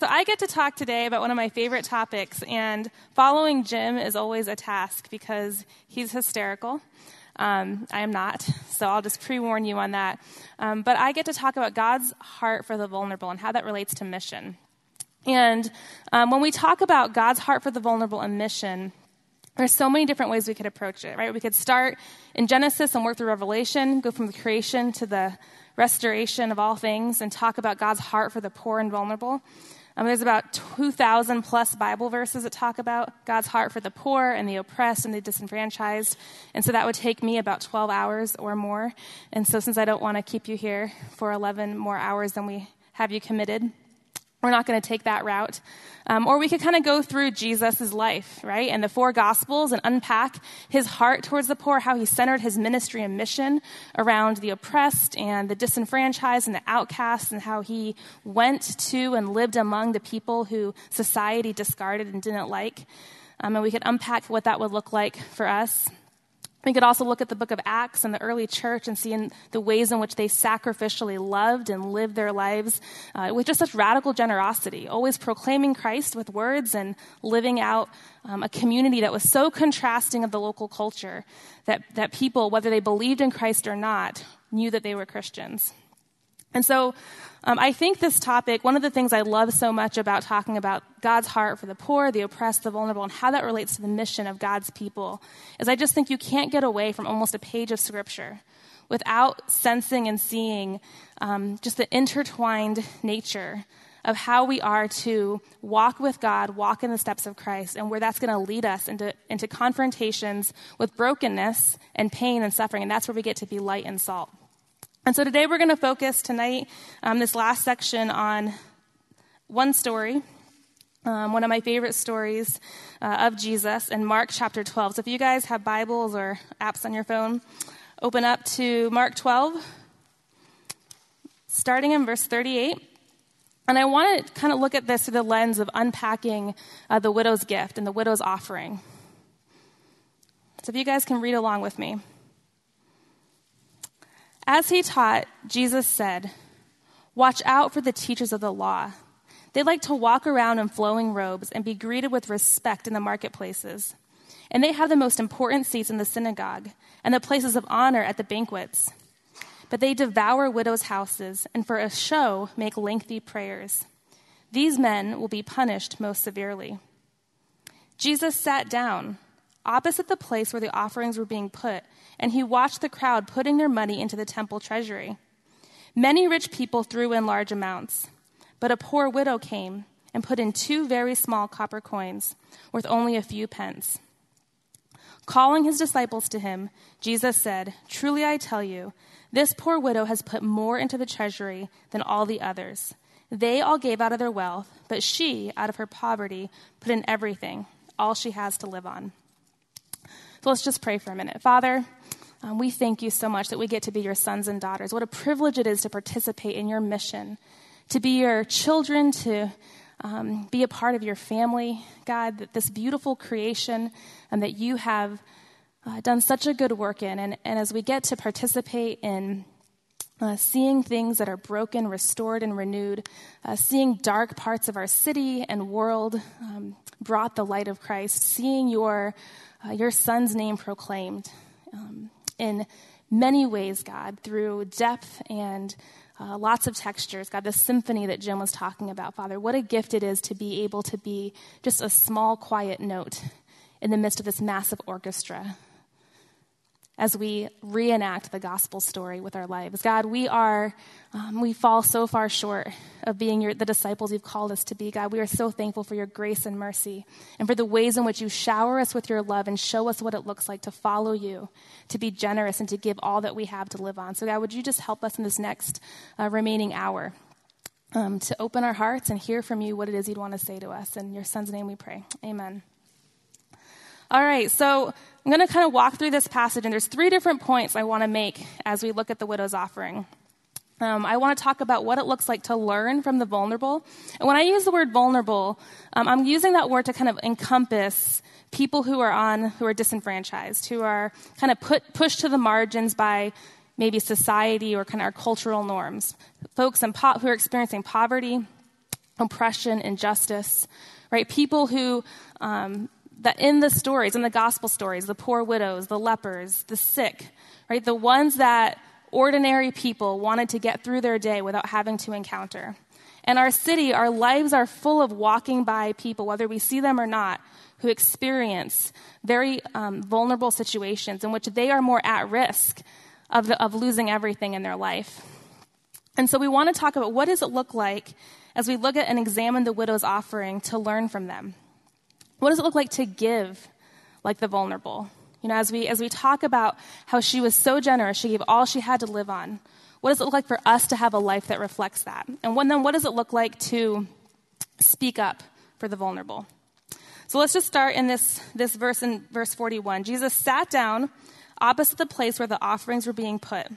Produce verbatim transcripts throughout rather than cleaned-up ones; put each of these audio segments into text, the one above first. So I get to talk today about one of my favorite topics, and following Jim is always a task because he's hysterical. Um, I am not, so I'll just pre-warn you on that. Um, but I get to talk about God's heart for the vulnerable and how that relates to mission. And um, when we talk about God's heart for the vulnerable and mission, there's so many different ways we could approach it, right? We could start in Genesis and work through Revelation, go from the creation to the restoration of all things, and talk about God's heart for the poor and vulnerable. Um, there's about two thousand plus Bible verses that talk about God's heart for the poor and the oppressed and the disenfranchised. And so that would take me about twelve hours or more. And so since I don't want to keep you here for eleven more hours than we have you committed, we're not going to take that route. Um, or we could kind of go through Jesus' life, right, and the four Gospels and unpack his heart towards the poor, how he centered his ministry and mission around the oppressed and the disenfranchised and the outcasts, and how he went to and lived among the people who society discarded and didn't like. Um, and we could unpack what that would look like for us. We could also look at the book of Acts and the early church and see in the ways in which they sacrificially loved and lived their lives uh, with just such radical generosity, always proclaiming Christ with words and living out um, a community that was so contrasting of the local culture that, that people, whether they believed in Christ or not, knew that they were Christians. And so um, I think this topic, one of the things I love so much about talking about God's heart for the poor, the oppressed, the vulnerable, and how that relates to the mission of God's people, is I just think you can't get away from almost a page of Scripture without sensing and seeing um, just the intertwined nature of how we are to walk with God, walk in the steps of Christ, and where that's going to lead us into, into confrontations with brokenness and pain and suffering. And that's where we get to be light and salt. And so today we're going to focus tonight, um, this last section, on one story, um, one of my favorite stories uh, of Jesus in Mark chapter twelve. So if you guys have Bibles or apps on your phone, open up to Mark twelve, starting in verse thirty-eight. And I want to kind of look at this through the lens of unpacking uh, the widow's gift and the widow's offering. So if you guys can read along with me. As he taught, Jesus said, "Watch out for the teachers of the law. They like to walk around in flowing robes and be greeted with respect in the marketplaces. And they have the most important seats in the synagogue and the places of honor at the banquets. But they devour widows' houses and for a show make lengthy prayers. These men will be punished most severely." Jesus sat down opposite the place where the offerings were being put, and he watched the crowd putting their money into the temple treasury. Many rich people threw in large amounts, but a poor widow came and put in two very small copper coins, worth only a few pence. Calling his disciples to him, Jesus said, "Truly I tell you, this poor widow has put more into the treasury than all the others. They all gave out of their wealth, but she, out of her poverty, put in everything, all she has to live on." So let's just pray for a minute. Father, um, we thank you so much that we get to be your sons and daughters. What a privilege it is to participate in your mission, to be your children, to um, be a part of your family. God, that this beautiful creation and that you have uh, done such a good work in. And, and as we get to participate in Uh, seeing things that are broken, restored, and renewed, uh, seeing dark parts of our city and world um, brought the light of Christ, seeing your uh, your son's name proclaimed um, in many ways, God, through depth and uh, lots of textures. God, the symphony that Jim was talking about, Father, what a gift it is to be able to be just a small, quiet note in the midst of this massive orchestra as we reenact the gospel story with our lives. God, we are, um, we fall so far short of being your, the disciples you've called us to be. God, we are so thankful for your grace and mercy and for the ways in which you shower us with your love and show us what it looks like to follow you, to be generous, and to give all that we have to live on. So God, would you just help us in this next uh, remaining hour um, to open our hearts and hear from you what it is you'd want to say to us. In your son's name we pray, amen. All right, so I'm going to kind of walk through this passage, and there's three different points I want to make as we look at the widow's offering. Um, I want to talk about what it looks like to learn from the vulnerable. And when I use the word vulnerable, um, I'm using that word to kind of encompass people who are on, who are disenfranchised, who are kind of put pushed to the margins by maybe society or kind of our cultural norms, folks in po- who are experiencing poverty, oppression, injustice, right? People who, um, that in the stories, in the gospel stories, the poor widows, the lepers, the sick, right? The ones that ordinary people wanted to get through their day without having to encounter. And our city, our lives are full of walking by people, whether we see them or not, who experience very um, vulnerable situations in which they are more at risk of, the, of losing everything in their life. And so we want to talk about what does it look like as we look at and examine the widow's offering to learn from them. What does it look like to give like the vulnerable? You know, as we as we talk about how she was so generous, she gave all she had to live on. What does it look like for us to have a life that reflects that? And when, then what does it look like to speak up for the vulnerable? So let's just start in this, this verse in verse forty-one. Jesus sat down opposite the place where the offerings were being put.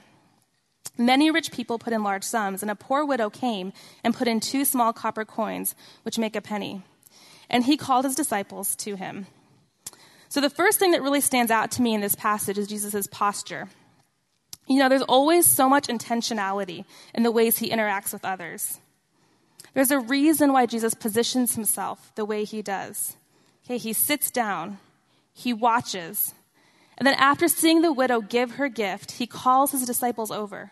Many rich people put in large sums, and a poor widow came and put in two small copper coins, which make a penny. And he called his disciples to him. So the first thing that really stands out to me in this passage is Jesus' posture. You know, there's always so much intentionality in the ways he interacts with others. There's a reason why Jesus positions himself the way he does. Okay, he sits down, he watches, and then after seeing the widow give her gift, he calls his disciples over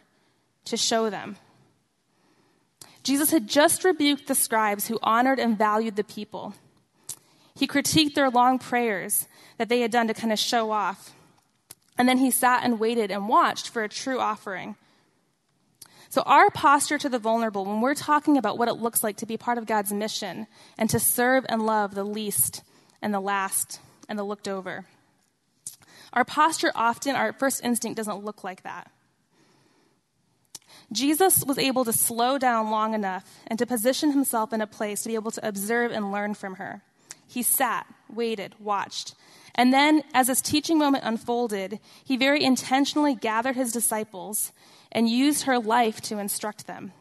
to show them. Jesus had just rebuked the scribes who honored and valued the people. He critiqued their long prayers that they had done to kind of show off. And then he sat and waited and watched for a true offering. So our posture to the vulnerable, when we're talking about what it looks like to be part of God's mission and to serve and love the least and the last and the looked over, our posture often, our first instinct doesn't look like that. Jesus was able to slow down long enough and to position himself in a place to be able to observe and learn from her. He sat, waited, watched. And then, as this teaching moment unfolded, he very intentionally gathered his disciples and used her life to instruct them.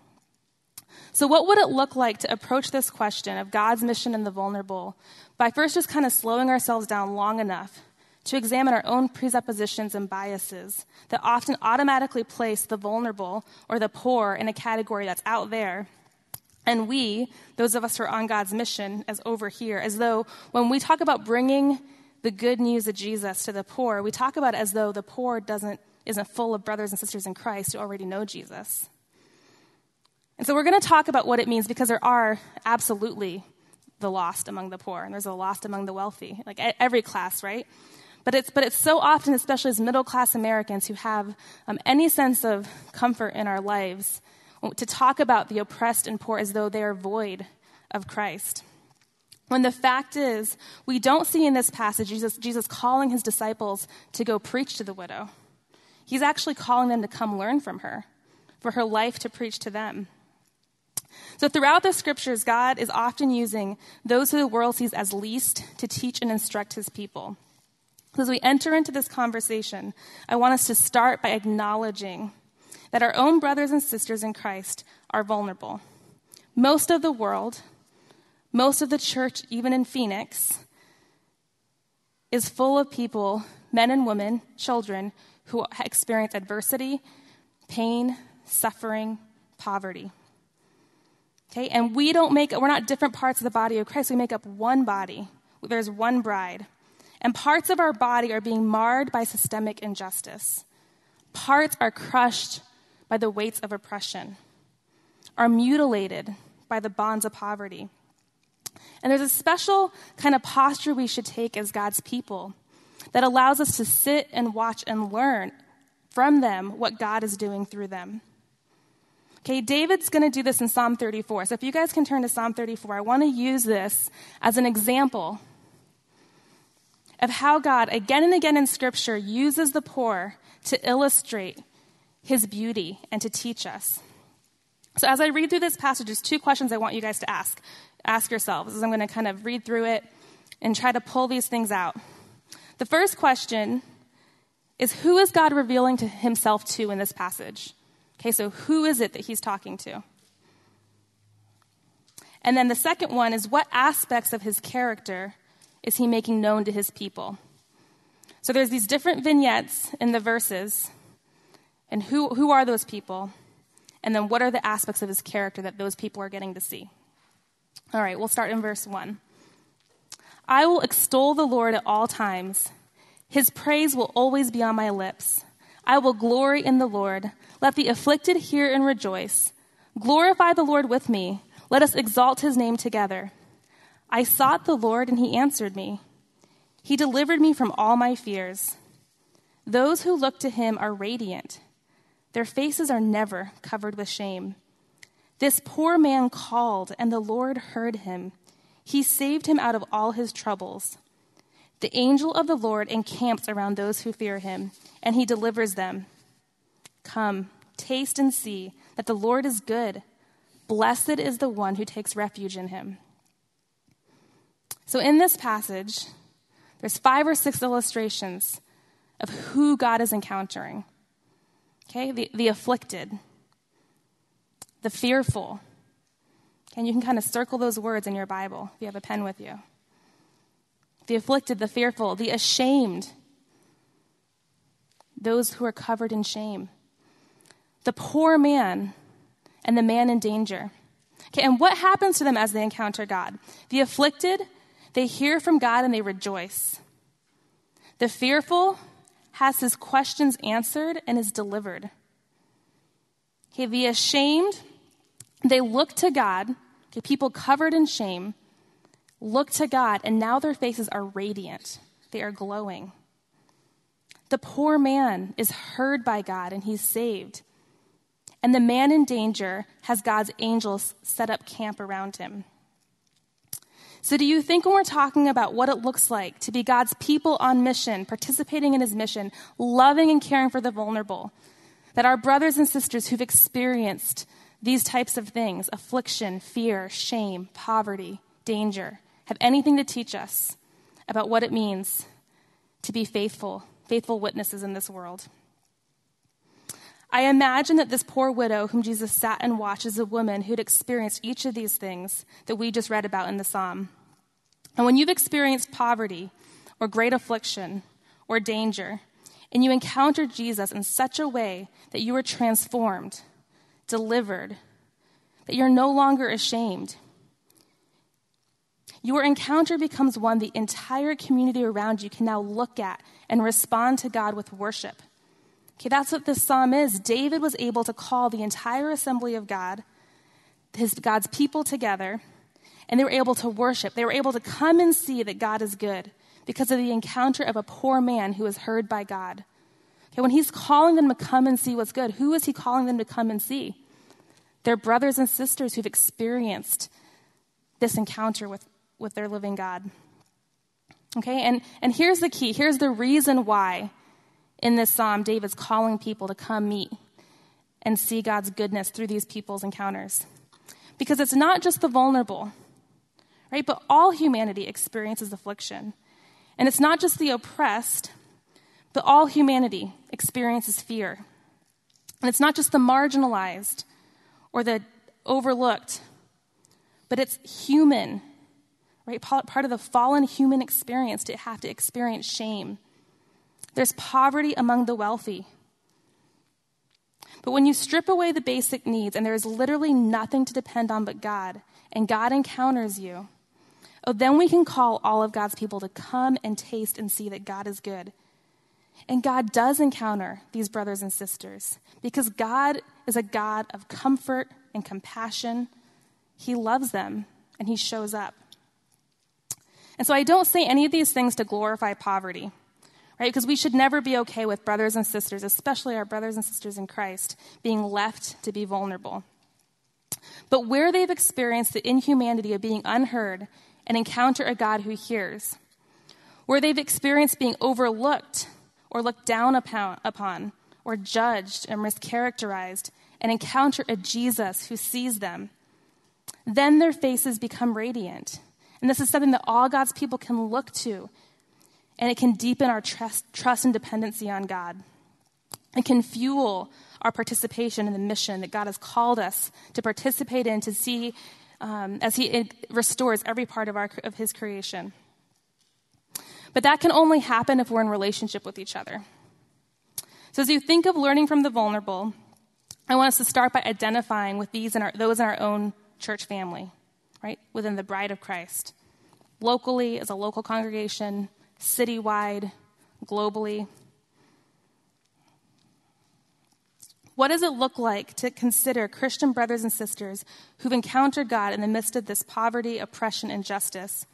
So what would it look like to approach this question of God's mission and the vulnerable by first just kind of slowing ourselves down long enough to examine our own presuppositions and biases that often automatically place the vulnerable or the poor in a category that's out there, and we, those of us who are on God's mission, as over here, as though when we talk about bringing the good news of Jesus to the poor, we talk about it as though the poor doesn't isn't full of brothers and sisters in Christ who already know Jesus. And so we're going to talk about what it means, because there are absolutely the lost among the poor, and there's the lost among the wealthy, like every class, right? But it's but it's so often, especially as middle-class Americans who have um, any sense of comfort in our lives, to talk about the oppressed and poor as though they are void of Christ. When the fact is, we don't see in this passage Jesus, Jesus calling his disciples to go preach to the widow. He's actually calling them to come learn from her, for her life to preach to them. So throughout the scriptures, God is often using those who the world sees as least to teach and instruct his people. So as we enter into this conversation, I want us to start by acknowledging that our own brothers and sisters in Christ are vulnerable. Most of the world, most of the church, even in Phoenix, is full of people, men and women, children, who experience adversity, pain, suffering, poverty. Okay, and we don't make, we're not different parts of the body of Christ. We make up one body. There's one bride. And parts of our body are being marred by systemic injustice. Parts are crushed by the weights of oppression, are mutilated by the bonds of poverty. And there's a special kind of posture we should take as God's people that allows us to sit and watch and learn from them what God is doing through them. Okay, David's going to do this in Psalm thirty-four. So if you guys can turn to Psalm thirty-four, I want to use this as an example of how God, again and again in Scripture, uses the poor to illustrate his beauty and to teach us. So as I read through this passage, there's two questions I want you guys to ask. Ask yourselves as I'm going to kind of read through it and try to pull these things out. The first question is, who is God revealing to himself to in this passage? Okay, so who is it that he's talking to? And then the second one is, what aspects of his character is he making known to his people? So there's these different vignettes in the verses, and who, who are those people? And then what are the aspects of his character that those people are getting to see? All right, we'll start in verse one. I will extol the Lord at all times. His praise will always be on my lips. I will glory in the Lord. Let the afflicted hear and rejoice. Glorify the Lord with me. Let us exalt his name together. I sought the Lord, and he answered me. He delivered me from all my fears. Those who look to him are radiant. Their faces are never covered with shame. This poor man called, and the Lord heard him. He saved him out of all his troubles. The angel of the Lord encamps around those who fear him, and he delivers them. Come, taste and see that the Lord is good. Blessed is the one who takes refuge in him. So in this passage, there's five or six illustrations of who God is encountering. Okay, the, the afflicted, the fearful. And you can kind of circle those words in your Bible if you have a pen with you. The afflicted, the fearful, the ashamed, those who are covered in shame, the poor man, and the man in danger. Okay, and what happens to them as they encounter God? The afflicted, they hear from God and they rejoice. The fearful has his questions answered and is delivered. Okay, the ashamed, they look to God. Okay, people covered in shame look to God, and now their faces are radiant. They are glowing. The poor man is heard by God, and he's saved. And the man in danger has God's angels set up camp around him. So do you think when we're talking about what it looks like to be God's people on mission, participating in his mission, loving and caring for the vulnerable, that our brothers and sisters who've experienced these types of things, affliction, fear, shame, poverty, danger, have anything to teach us about what it means to be faithful, faithful witnesses in this world? I imagine that this poor widow whom Jesus sat and watched is a woman who'd experienced each of these things that we just read about in the psalm. And when you've experienced poverty or great affliction or danger, and you encounter Jesus in such a way that you are transformed, delivered, that you're no longer ashamed, your encounter becomes one the entire community around you can now look at and respond to God with worship. Okay, that's what this psalm is. David was able to call the entire assembly of God, his God's people together, and they were able to worship. They were able to come and see that God is good because of the encounter of a poor man who is heard by God. Okay, when he's calling them to come and see what's good, who is he calling them to come and see? Their brothers and sisters who've experienced this encounter with, with their living God. Okay, and, and here's the key. Here's the reason why. In this psalm, David's calling people to come meet and see God's goodness through these people's encounters. Because it's not just the vulnerable, right? But all humanity experiences affliction. And it's not just the oppressed, but all humanity experiences fear. And it's not just the marginalized or the overlooked, but it's human, right? Part of the fallen human experience to have to experience shame. There's poverty among the wealthy. But when you strip away the basic needs and there is literally nothing to depend on but God, and God encounters you, oh, then we can call all of God's people to come and taste and see that God is good. And God does encounter these brothers and sisters because God is a God of comfort and compassion. He loves them and he shows up. And so I don't say any of these things to glorify poverty. Right? Because we should never be okay with brothers and sisters, especially our brothers and sisters in Christ, being left to be vulnerable. But where they've experienced the inhumanity of being unheard and encounter a God who hears, where they've experienced being overlooked or looked down upon or judged and mischaracterized and encounter a Jesus who sees them, then their faces become radiant. And this is something that all God's people can look to. And it can deepen our trust, trust and dependency on God. It can fuel our participation in the mission that God has called us to participate in, to see um, as he restores every part of, our, of his creation. But that can only happen if we're in relationship with each other. So as you think of learning from the vulnerable, I want us to start by identifying with these in our, those in our own church family, right, within the bride of Christ, locally as a local congregation, citywide, globally. What does it look like to consider Christian brothers and sisters who've encountered God in the midst of this poverty, oppression, and injustice,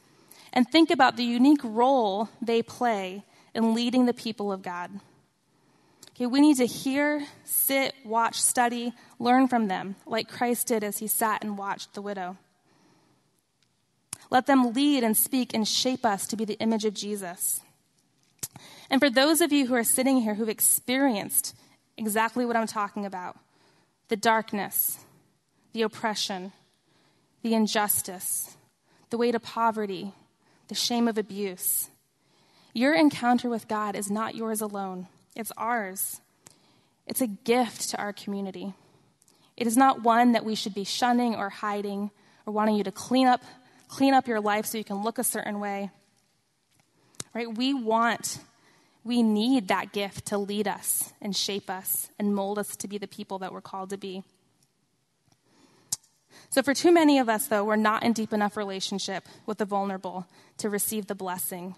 and think about the unique role they play in leading the people of God? Okay, we need to hear, sit, watch, study, learn from them, like Christ did as he sat and watched the widow. Let them lead and speak and shape us to be the image of Jesus. And for those of you who are sitting here who've experienced exactly what I'm talking about, the darkness, the oppression, the injustice, the weight of poverty, the shame of abuse, your encounter with God is not yours alone. It's ours. It's a gift to our community. It is not one that we should be shunning or hiding or wanting you to clean up, clean up your life so you can look a certain way. Right? We want We need that gift to lead us and shape us and mold us to be the people that we're called to be. So for too many of us, though, we're not in deep enough relationship with the vulnerable to receive the blessing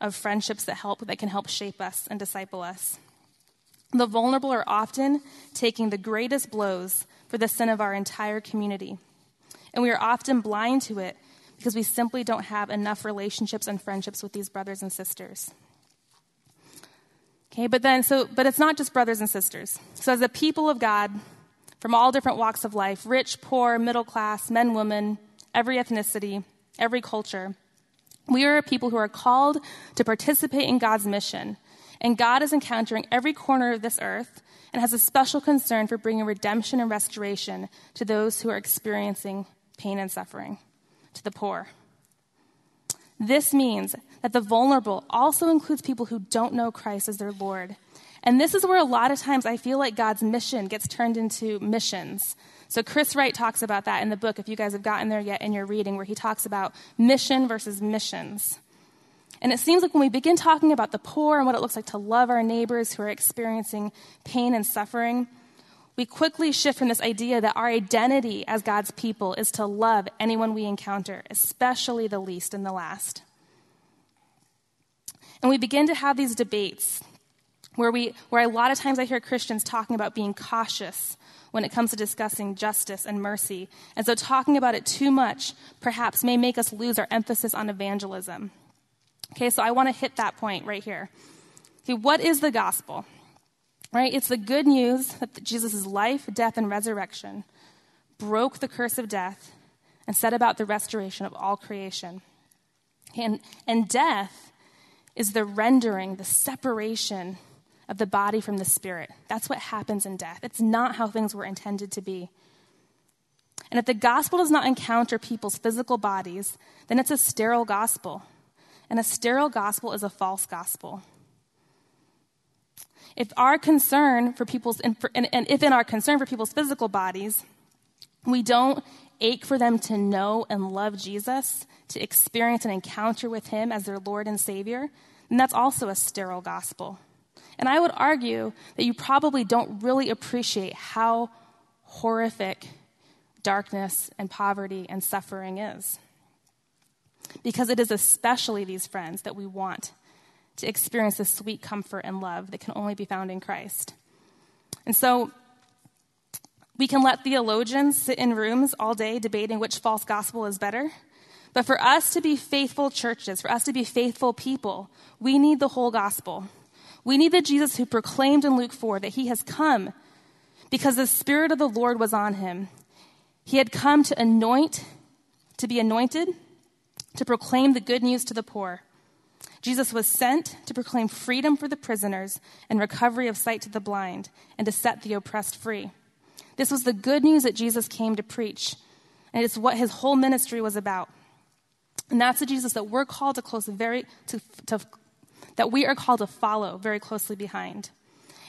of friendships that help, that can help shape us and disciple us. The vulnerable are often taking the greatest blows for the sin of our entire community. And we are often blind to it because we simply don't have enough relationships and friendships with these brothers and sisters. Okay, but then, so, but it's not just brothers and sisters. So as a people of God, from all different walks of life, rich, poor, middle class, men, women, every ethnicity, every culture, we are people who are called to participate in God's mission. And God is encountering every corner of this earth and has a special concern for bringing redemption and restoration to those who are experiencing pain and suffering, to the poor. This means that the vulnerable also includes people who don't know Christ as their Lord. And this is where a lot of times I feel like God's mission gets turned into missions. So Chris Wright talks about that in the book, if you guys have gotten there yet in your reading, where he talks about mission versus missions. And it seems like when we begin talking about the poor and what it looks like to love our neighbors who are experiencing pain and suffering, we quickly shift from this idea that our identity as God's people is to love anyone we encounter, especially the least and the last. And we begin to have these debates where we, where a lot of times I hear Christians talking about being cautious when it comes to discussing justice and mercy. And so talking about it too much perhaps may make us lose our emphasis on evangelism. Okay, so I want to hit that point right here. Okay, what is the gospel? Right? It's the good news that Jesus' life, death, and resurrection broke the curse of death and set about the restoration of all creation. And, and death is the rendering, the separation of the body from the spirit. That's what happens in death. It's not how things were intended to be. And if the gospel does not encounter people's physical bodies, then it's a sterile gospel. And a sterile gospel is a false gospel. If our concern for people's, and, for, and, and if in our concern for people's physical bodies, we don't ache for them to know and love Jesus, to experience an encounter with him as their Lord and Savior, then that's also a sterile gospel. And I would argue that you probably don't really appreciate how horrific darkness and poverty and suffering is. Because it is especially these friends that we want to experience the sweet comfort and love that can only be found in Christ. And so we can let theologians sit in rooms all day debating which false gospel is better. But for us to be faithful churches, for us to be faithful people, we need the whole gospel. We need the Jesus who proclaimed in Luke four that he has come because the Spirit of the Lord was on him. He had come to anoint, to be anointed, to proclaim the good news to the poor. Jesus was sent to proclaim freedom for the prisoners and recovery of sight to the blind and to set the oppressed free. This was the good news that Jesus came to preach, and it's what his whole ministry was about. And that's the Jesus that we're called to close very to, to that we are called to follow very closely behind.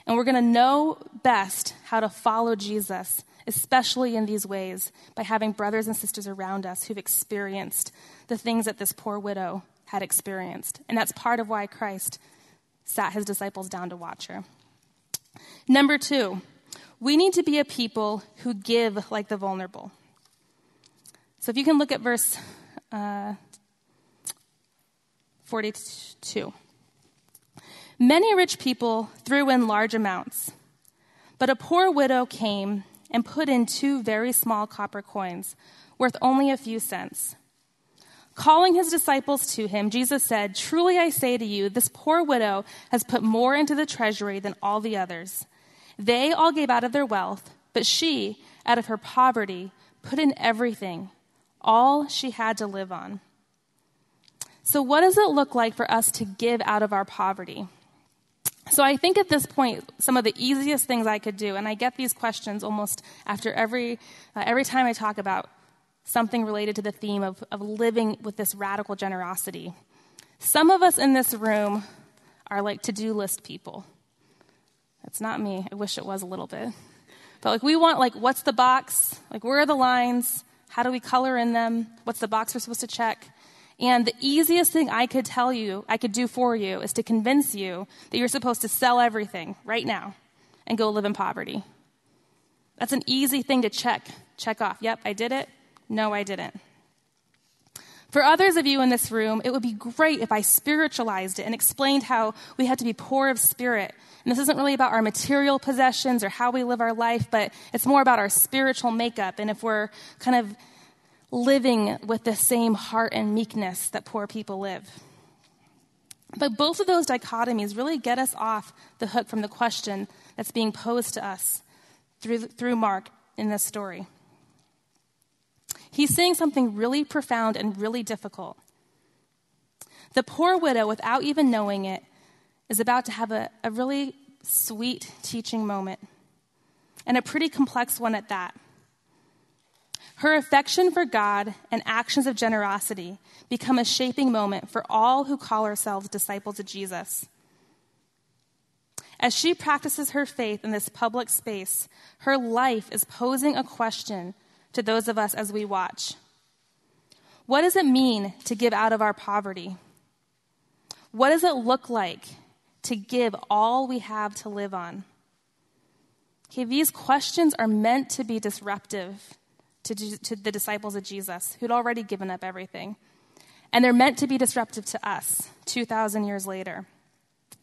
And we're going to know best how to follow Jesus, especially in these ways, by having brothers and sisters around us who've experienced the things that this poor widow had experienced. And that's part of why Christ sat his disciples down to watch her. Number two, we need to be a people who give like the vulnerable. So if you can look at verse uh, forty-two. Many rich people threw in large amounts, but a poor widow came and put in two very small copper coins, worth only a few cents. Calling his disciples to him, Jesus said, "Truly I say to you, this poor widow has put more into the treasury than all the others. They all gave out of their wealth, but she, out of her poverty, put in everything, all she had to live on." So what does it look like for us to give out of our poverty? So I think at this point, some of the easiest things I could do, and I get these questions almost after every uh, every time I talk about something related to the theme of, of living with this radical generosity. Some of us in this room are like to-do list people. That's not me. I wish it was a little bit. But like we want, like, what's the box? Like, where are the lines? How do we color in them? What's the box we're supposed to check? And the easiest thing I could tell you, I could do for you, is to convince you that you're supposed to sell everything right now and go live in poverty. That's an easy thing to check. Check off. Yep, I did it. No, I didn't. For others of you in this room, it would be great if I spiritualized it and explained how we had to be poor of spirit. And this isn't really about our material possessions or how we live our life, but it's more about our spiritual makeup. And if we're kind of living with the same heart and meekness that poor people live. But both of those dichotomies really get us off the hook from the question that's being posed to us through through Mark in this story. He's saying something really profound and really difficult. The poor widow, without even knowing it, is about to have a, a really sweet teaching moment, and a pretty complex one at that. Her affection for God and actions of generosity become a shaping moment for all who call ourselves disciples of Jesus. As she practices her faith in this public space, her life is posing a question to those of us as we watch. What does it mean to give out of our poverty? What does it look like to give all we have to live on? Okay, these questions are meant to be disruptive To, to the disciples of Jesus, who'd already given up everything. And they're meant to be disruptive to us two thousand years later.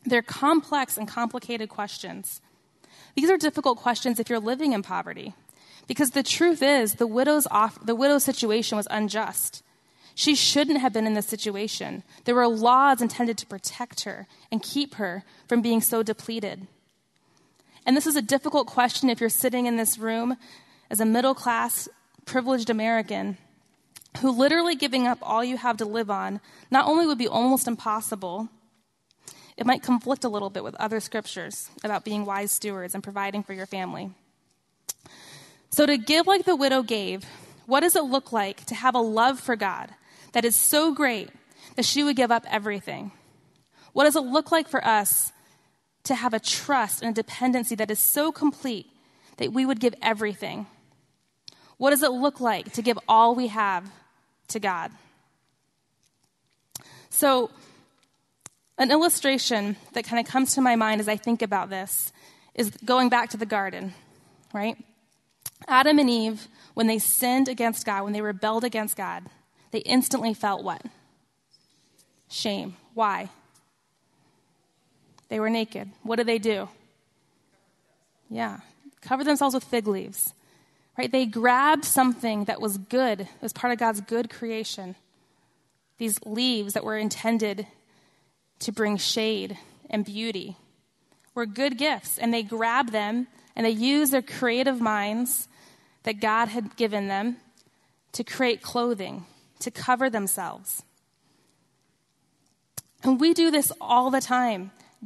They're complex and complicated questions. These are difficult questions if you're living in poverty, because the truth is the widow's off, the widow's situation was unjust. She shouldn't have been in this situation. There were laws intended to protect her and keep her from being so depleted. And this is a difficult question if you're sitting in this room as a middle-class privileged American, who literally giving up all you have to live on not only would be almost impossible, it might conflict a little bit with other scriptures about being wise stewards and providing for your family. So to give like the widow gave, what does it look like to have a love for God that is so great that she would give up everything? What does it look like for us to have a trust and a dependency that is so complete that we would give everything? What does it look like to give all we have to God? So an illustration that kind of comes to my mind as I think about this is going back to the garden, right? Adam and Eve, when they sinned against God, when they rebelled against God, they instantly felt what? Shame. Why? They were naked. What did they do? Yeah, cover themselves with fig leaves. Right? They grabbed something that was good. It was part of God's good creation. These leaves that were intended to bring shade and beauty were good gifts. And they grabbed them and they used their creative minds that God had given them to create clothing, to cover themselves. And we do this all the time.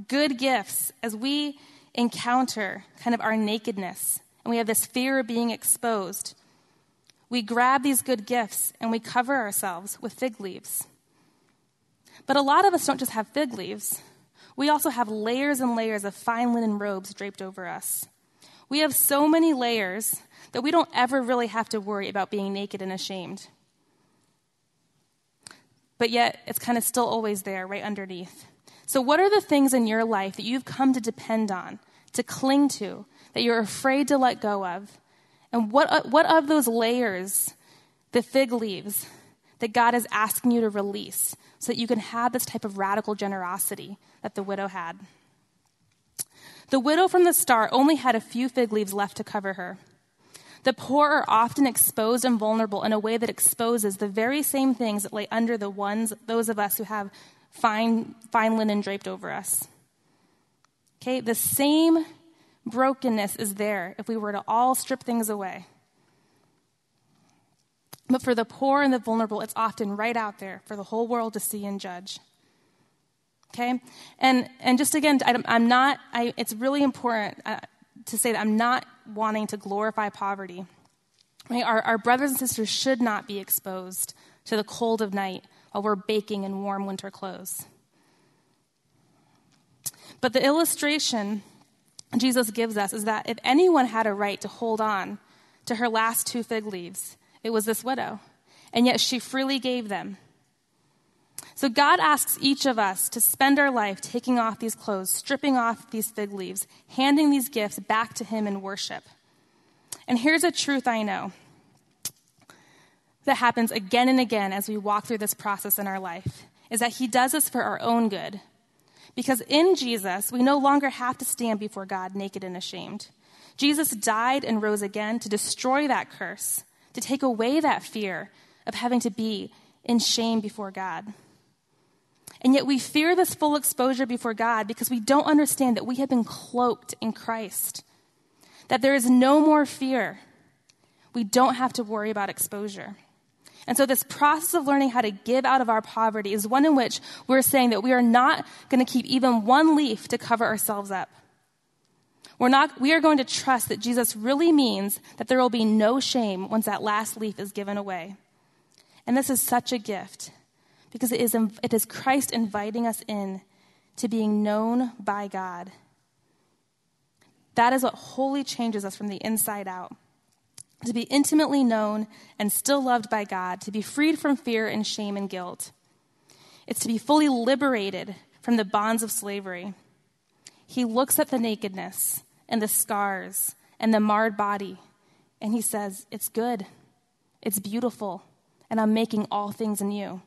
Good gifts, as we encounter kind of our nakedness, and we have this fear of being exposed, we grab these good gifts and we cover ourselves with fig leaves. But a lot of us don't just have fig leaves. We also have layers and layers of fine linen robes draped over us. We have so many layers that we don't ever really have to worry about being naked and ashamed. But yet, it's kind of still always there, right underneath. So what are the things in your life that you've come to depend on, to cling to, that you're afraid to let go of? And what, what of those layers the fig leaves that God is asking you to release so that you can have this type of radical generosity that the widow had. The widow from the start only had a few fig leaves left to cover her. The poor are often exposed and vulnerable in a way that exposes the very same things that lay under the ones, those of us who have fine, fine linen draped over us. Okay, the same brokenness is there if we were to all strip things away. But for the poor and the vulnerable, it's often right out there for the whole world to see and judge. Okay? And and just again, I, I'm not, I, it's really important uh, to say that I'm not wanting to glorify poverty. Right? Our, our brothers and sisters should not be exposed to the cold of night while we're baking in warm winter clothes. But the illustration Jesus gives us is that if anyone had a right to hold on to her last two fig leaves, it was this widow, and yet she freely gave them. So God asks each of us to spend our life taking off these clothes, stripping off these fig leaves, handing these gifts back to him in worship. And here's a truth I know that happens again and again as we walk through this process in our life, is that he does this for our own good. Because in Jesus, we no longer have to stand before God naked and ashamed. Jesus died and rose again to destroy that curse, to take away that fear of having to be in shame before God. And yet we fear this full exposure before God because we don't understand that we have been cloaked in Christ, that there is no more fear. We don't have to worry about exposure. And so this process of learning how to give out of our poverty is one in which we're saying that we are not going to keep even one leaf to cover ourselves up. We're not, we are going to trust that Jesus really means that there will be no shame once that last leaf is given away. And this is such a gift because it is, it is Christ inviting us in to being known by God. That is what wholly changes us from the inside out. To be intimately known and still loved by God, to be freed from fear and shame and guilt. It's to be fully liberated from the bonds of slavery. He looks at the nakedness and the scars and the marred body, and he says, it's good, it's beautiful, and I'm making all things new.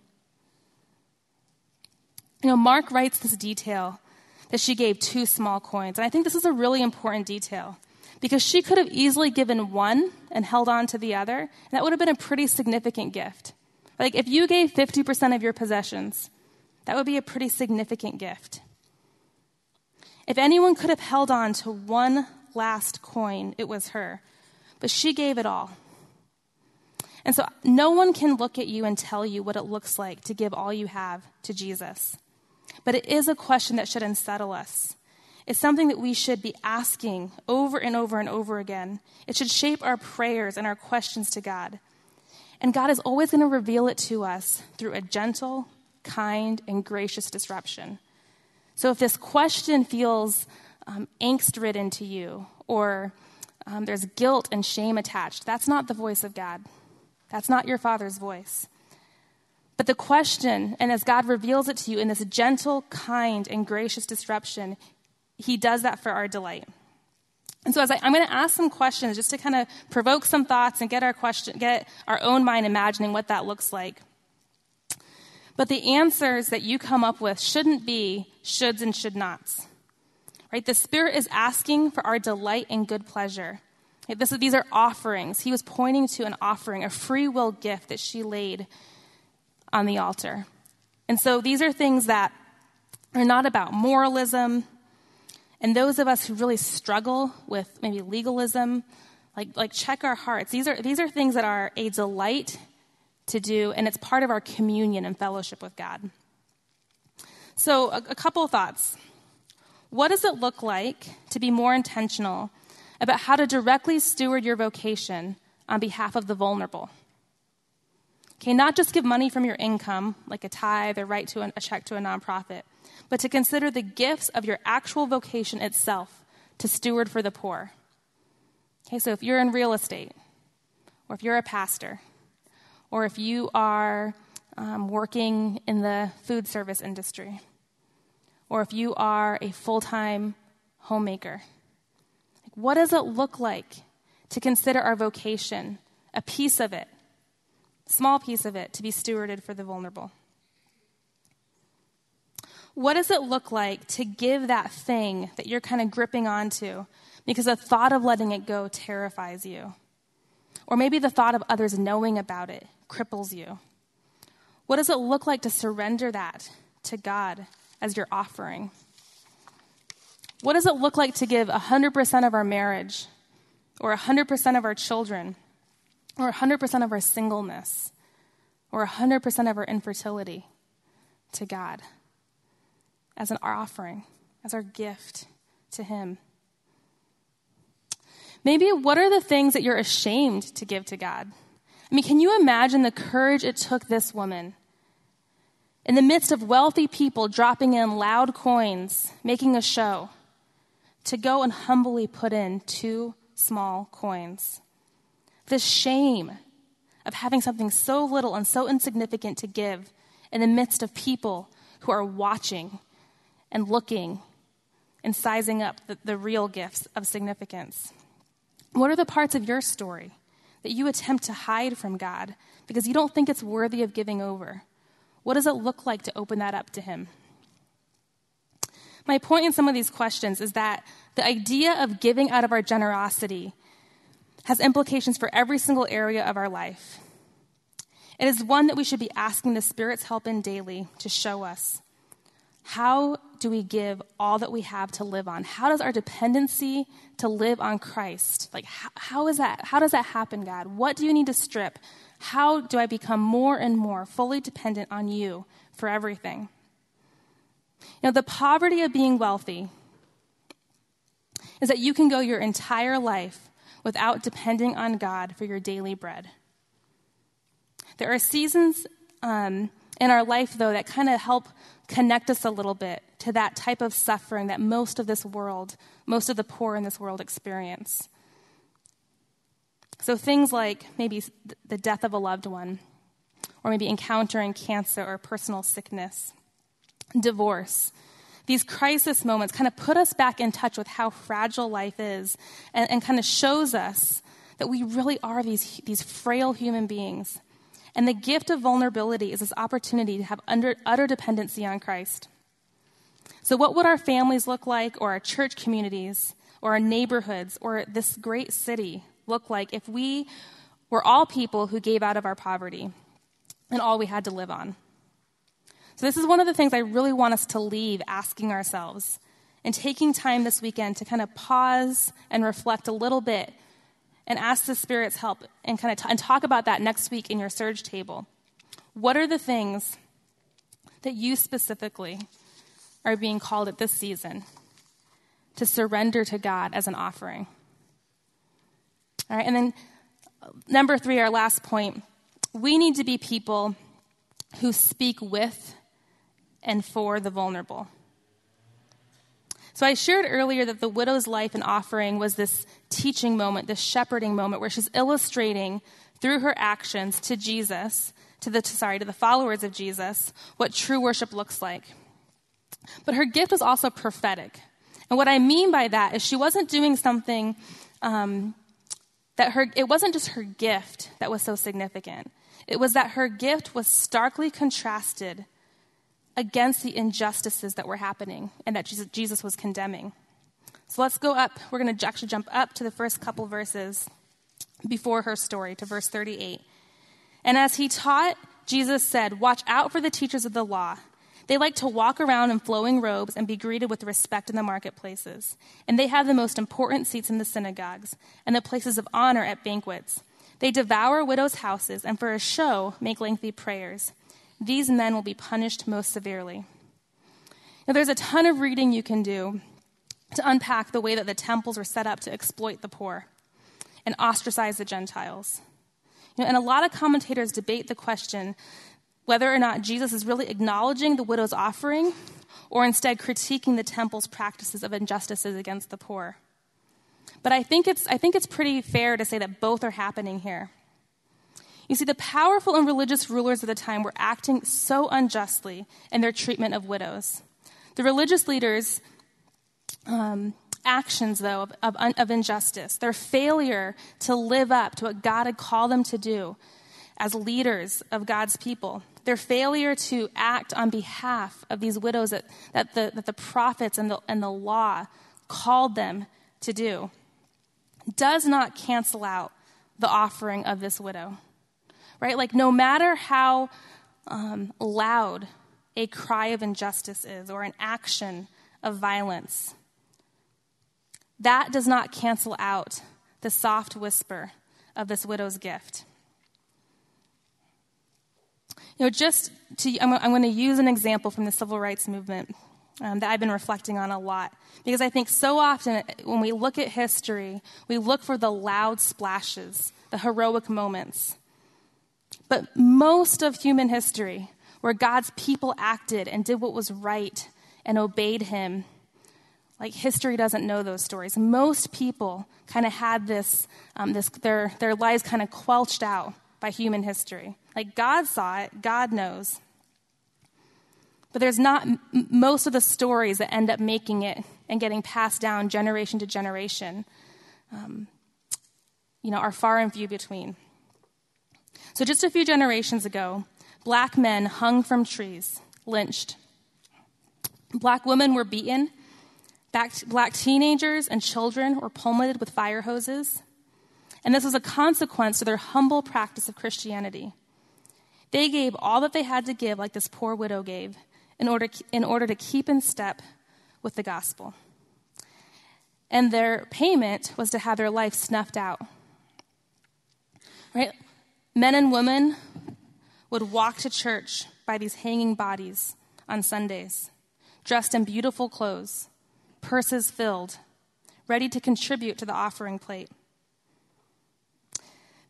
You know, Mark writes this detail that she gave two small coins, and I think this is a really important detail because she could have easily given one and held on to the other, and that would have been a pretty significant gift. Like if you gave fifty percent of your possessions, that would be a pretty significant gift. If anyone could have held on to one last coin, it was her. But she gave it all. And so no one can look at you and tell you what it looks like to give all you have to Jesus. But it is a question that should unsettle us. It's something that we should be asking over and over and over again. It should shape our prayers and our questions to God. And God is always going to reveal it to us through a gentle, kind, and gracious disruption. So if this question feels um, angst-ridden to you, or um, there's guilt and shame attached, that's not the voice of God. That's not your Father's voice. But the question, and as God reveals it to you in this gentle, kind, and gracious disruption, he does that for our delight. And so as I, I'm going to ask some questions just to kind of provoke some thoughts and get our question, get our own mind imagining what that looks like. But the answers that you come up with shouldn't be shoulds and should nots, right? The Spirit is asking for our delight and good pleasure. Right? This, these are offerings. He was pointing to an offering, a free will gift that she laid on the altar. And so these are things that are not about moralism. And those of us who really struggle with maybe legalism, like, like check our hearts. These are, these are things that are a delight to do, and it's part of our communion and fellowship with God. So a, a couple of thoughts. What does it look like to be more intentional about how to directly steward your vocation on behalf of the vulnerable? Okay, not just give money from your income, like a tithe or write to an, a check to a nonprofit, but to consider the gifts of your actual vocation itself to steward for the poor. Okay, so if you're in real estate, or if you're a pastor, or if you are um, working in the food service industry, or if you are a full-time homemaker. Like, what does it look like to consider our vocation, a piece of it, small piece of it, to be stewarded for the vulnerable. What does it look like to give that thing that you're kind of gripping onto because the thought of letting it go terrifies you? Or maybe the thought of others knowing about it cripples you. What does it look like to surrender that to God as your offering? What does it look like to give one hundred percent of our marriage or one hundred percent of our children or one hundred percent of our singleness or one hundred percent of our infertility to God as an offering, as our gift to Him? Maybe what are the things that you're ashamed to give to God? I mean, can you imagine the courage it took this woman? In the midst of wealthy people dropping in loud coins, making a show, to go and humbly put in two small coins. The shame of having something so little and so insignificant to give in the midst of people who are watching and looking and sizing up the, the real gifts of significance. What are the parts of your story that you attempt to hide from God because you don't think it's worthy of giving over? What does it look like to open that up to Him? My point in some of these questions is that the idea of giving out of our generosity has implications for every single area of our life. It is one that we should be asking the Spirit's help in daily to show us. How do we give all that we have to live on? How does our dependency to live on Christ, like how, how is that? How does that happen, God? What do you need to strip? How do I become more and more fully dependent on you for everything? You know, the poverty of being wealthy is that you can go your entire life without depending on God for your daily bread. There are seasons um, in our life, though, that kind of help connect us a little bit to that type of suffering that most of this world, most of the poor in this world experience. So things like maybe the death of a loved one, or maybe encountering cancer or personal sickness, divorce. These crisis moments kind of put us back in touch with how fragile life is and, and kind of shows us that we really are these, these frail human beings. And the gift of vulnerability is this opportunity to have under, utter dependency on Christ. So what would our families look like, or our church communities, or our neighborhoods, or this great city look like if we were all people who gave out of our poverty and all we had to live on? So this is one of the things I really want us to leave asking ourselves and taking time this weekend to kind of pause and reflect a little bit and ask the Spirit's help and kind of t- and talk about that next week in your surge table. What are the things that you specifically are being called at this season to surrender to God as an offering? All right, and then number three, our last point, we need to be people who speak with and for the vulnerable. So I shared earlier that the widow's life and offering was this teaching moment, this shepherding moment, where she's illustrating through her actions to Jesus, to the sorry, to the followers of Jesus, what true worship looks like. But her gift was also prophetic. And what I mean by that is she wasn't doing something um, that her, it wasn't just her gift that was so significant. It was that her gift was starkly contrasted against the injustices that were happening and that Jesus was condemning. So let's go up. We're going to actually jump up to the first couple verses before her story, to verse thirty-eight. And as he taught, Jesus said, "Watch out for the teachers of the law. They like to walk around in flowing robes and be greeted with respect in the marketplaces. And they have the most important seats in the synagogues and the places of honor at banquets. They devour widows' houses and for a show make lengthy prayers. These men will be punished most severely." Now, there's a ton of reading you can do to unpack the way that the temples were set up to exploit the poor and ostracize the Gentiles. You know, and a lot of commentators debate the question whether or not Jesus is really acknowledging the widow's offering or instead critiquing the temple's practices of injustices against the poor. But I think it's, I think it's pretty fair to say that both are happening here. You see, the powerful and religious rulers of the time were acting so unjustly in their treatment of widows. The religious leaders' um, actions, though, of, of, of injustice, their failure to live up to what God had called them to do, as leaders of God's people, their failure to act on behalf of these widows that, that, the, that the prophets and the, and the law called them to do, does not cancel out the offering of this widow, right? Like, no matter how um, loud a cry of injustice is or an action of violence, that does not cancel out the soft whisper of this widow's gift. You know, just to, I'm, I'm going to use an example from the civil rights movement um, that I've been reflecting on a lot, because I think so often when we look at history, we look for the loud splashes, the heroic moments. But most of human history, where God's people acted and did what was right and obeyed him, like, history doesn't know those stories. Most people kind of had this, um, this their their lives kind of quelched out by human history. Like, God saw it, God knows. But there's not m- most of the stories that end up making it and getting passed down generation to generation, um, you know, are far and few between. So just a few generations ago, black men hung from trees, lynched. Black women were beaten. Black teenagers and children were pummeled with fire hoses. And this was a consequence to their humble practice of Christianity. They gave all that they had to give, like this poor widow gave, in order, in order to keep in step with the gospel. And their payment was to have their life snuffed out. Right? Men and women would walk to church by these hanging bodies on Sundays, dressed in beautiful clothes, purses filled, ready to contribute to the offering plate.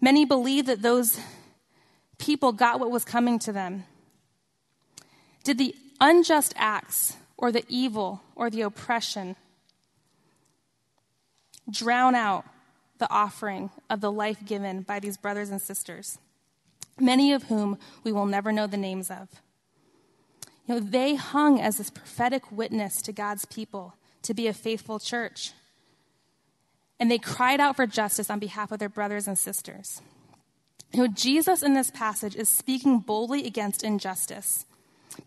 Many believed that those people got what was coming to them. Did the unjust acts or the evil or the oppression drown out the offering of the life given by these brothers and sisters, many of whom we will never know the names of? You know, they hung as this prophetic witness to God's people to be a faithful church. And they cried out for justice on behalf of their brothers and sisters. You know, Jesus in this passage is speaking boldly against injustice,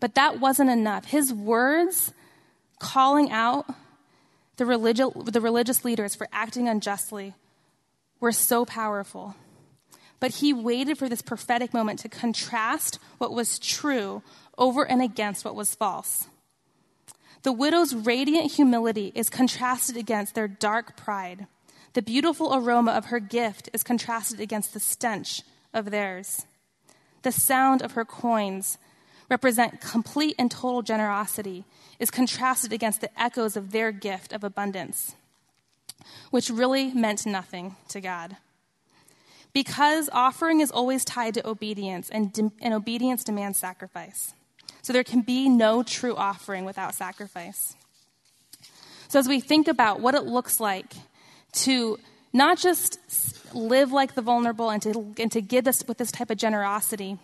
but that wasn't enough. His words calling out the religious, the religious leaders for acting unjustly were so powerful. But he waited for this prophetic moment to contrast what was true over and against what was false. The widow's radiant humility is contrasted against their dark pride. The beautiful aroma of her gift is contrasted against the stench of theirs. The sound of her coins, represent complete and total generosity, is contrasted against the echoes of their gift of abundance, which really meant nothing to God. Because offering is always tied to obedience, and, de- and obedience demands sacrifice. So there can be no true offering without sacrifice. So as we think about what it looks like to not just live like the vulnerable and to, and to give this with this type of generosity,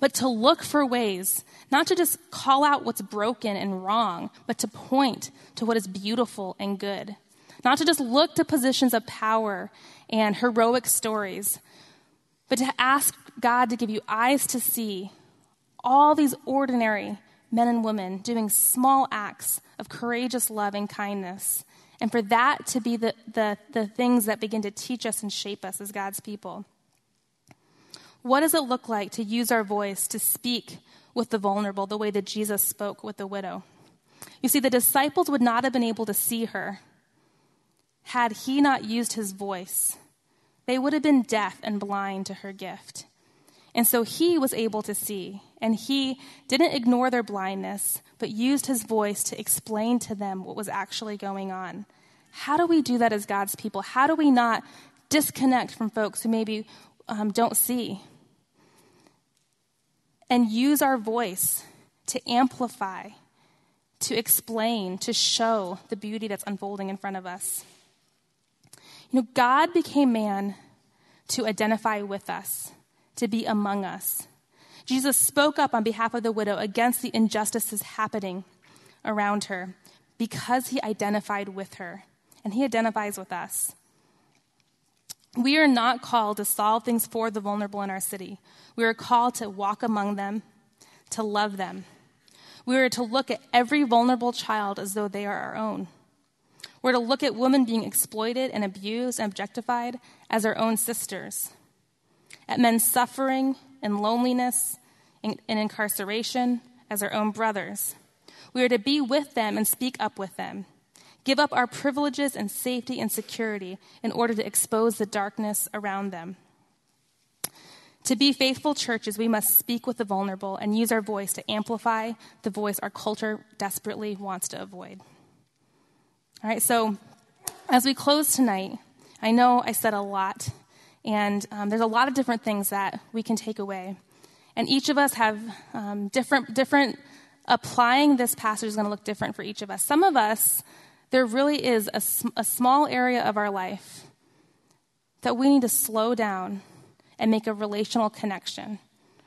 but to look for ways, not to just call out what's broken and wrong, but to point to what is beautiful and good. Not to just look to positions of power and heroic stories, but to ask God to give you eyes to see all these ordinary men and women doing small acts of courageous love and kindness, and for that to be the, the, the things that begin to teach us and shape us as God's people. What does it look like to use our voice to speak with the vulnerable the way that Jesus spoke with the widow? You see, the disciples would not have been able to see her had he not used his voice. They would have been deaf and blind to her gift. And so he was able to see, and he didn't ignore their blindness, but used his voice to explain to them what was actually going on. How do we do that as God's people? How do we not disconnect from folks who maybe um, don't see? And use our voice to amplify, to explain, to show the beauty that's unfolding in front of us. You know, God became man to identify with us, to be among us. Jesus spoke up on behalf of the widow against the injustices happening around her because he identified with her, and he identifies with us. We are not called to solve things for the vulnerable in our city. We are called to walk among them, to love them. We are to look at every vulnerable child as though they are our own. We're to look at women being exploited and abused and objectified as our own sisters, at men suffering in loneliness and incarceration as our own brothers. We are to be with them and speak up with them, give up our privileges and safety and security in order to expose the darkness around them. To be faithful churches, we must speak with the vulnerable and use our voice to amplify the voice our culture desperately wants to avoid. All right, so as we close tonight, I know I said a lot, and um, there's a lot of different things that we can take away. And each of us have um, different, different, applying this passage is going to look different for each of us. Some of us, there really is a, a small area of our life that we need to slow down and make a relational connection,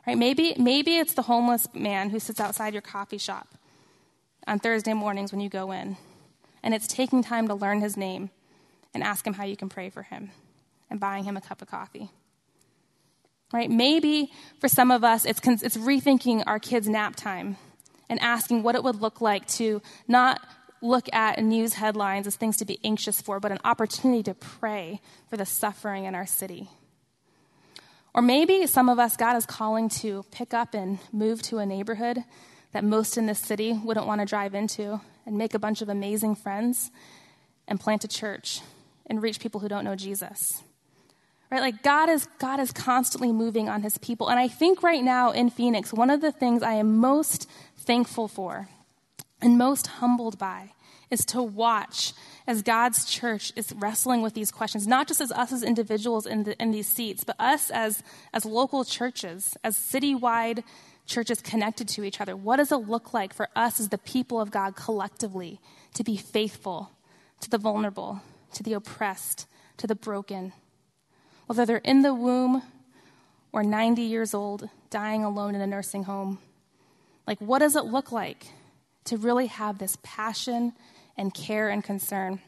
right? Maybe, maybe it's the homeless man who sits outside your coffee shop on Thursday mornings when you go in. And it's taking time to learn his name and ask him how you can pray for him and buying him a cup of coffee, right? Maybe for some of us, it's it's rethinking our kids' nap time and asking what it would look like to not look at news headlines as things to be anxious for, but an opportunity to pray for the suffering in our city. Or maybe some of us, God is calling to pick up and move to a neighborhood that most in this city wouldn't want to drive into, and make a bunch of amazing friends, and plant a church, and reach people who don't know Jesus. Right? Like God is God is constantly moving on his people. And I think right now in Phoenix, one of the things I am most thankful for and most humbled by is to watch as God's church is wrestling with these questions, not just as us as individuals in, the, in these seats, but us as, as local churches, as citywide churches connected to each other. What does it look like for us as the people of God collectively to be faithful to the vulnerable, to the oppressed, to the broken? Whether they're in the womb or ninety years old, dying alone in a nursing home. Like, what does it look like to really have this passion and care and concern?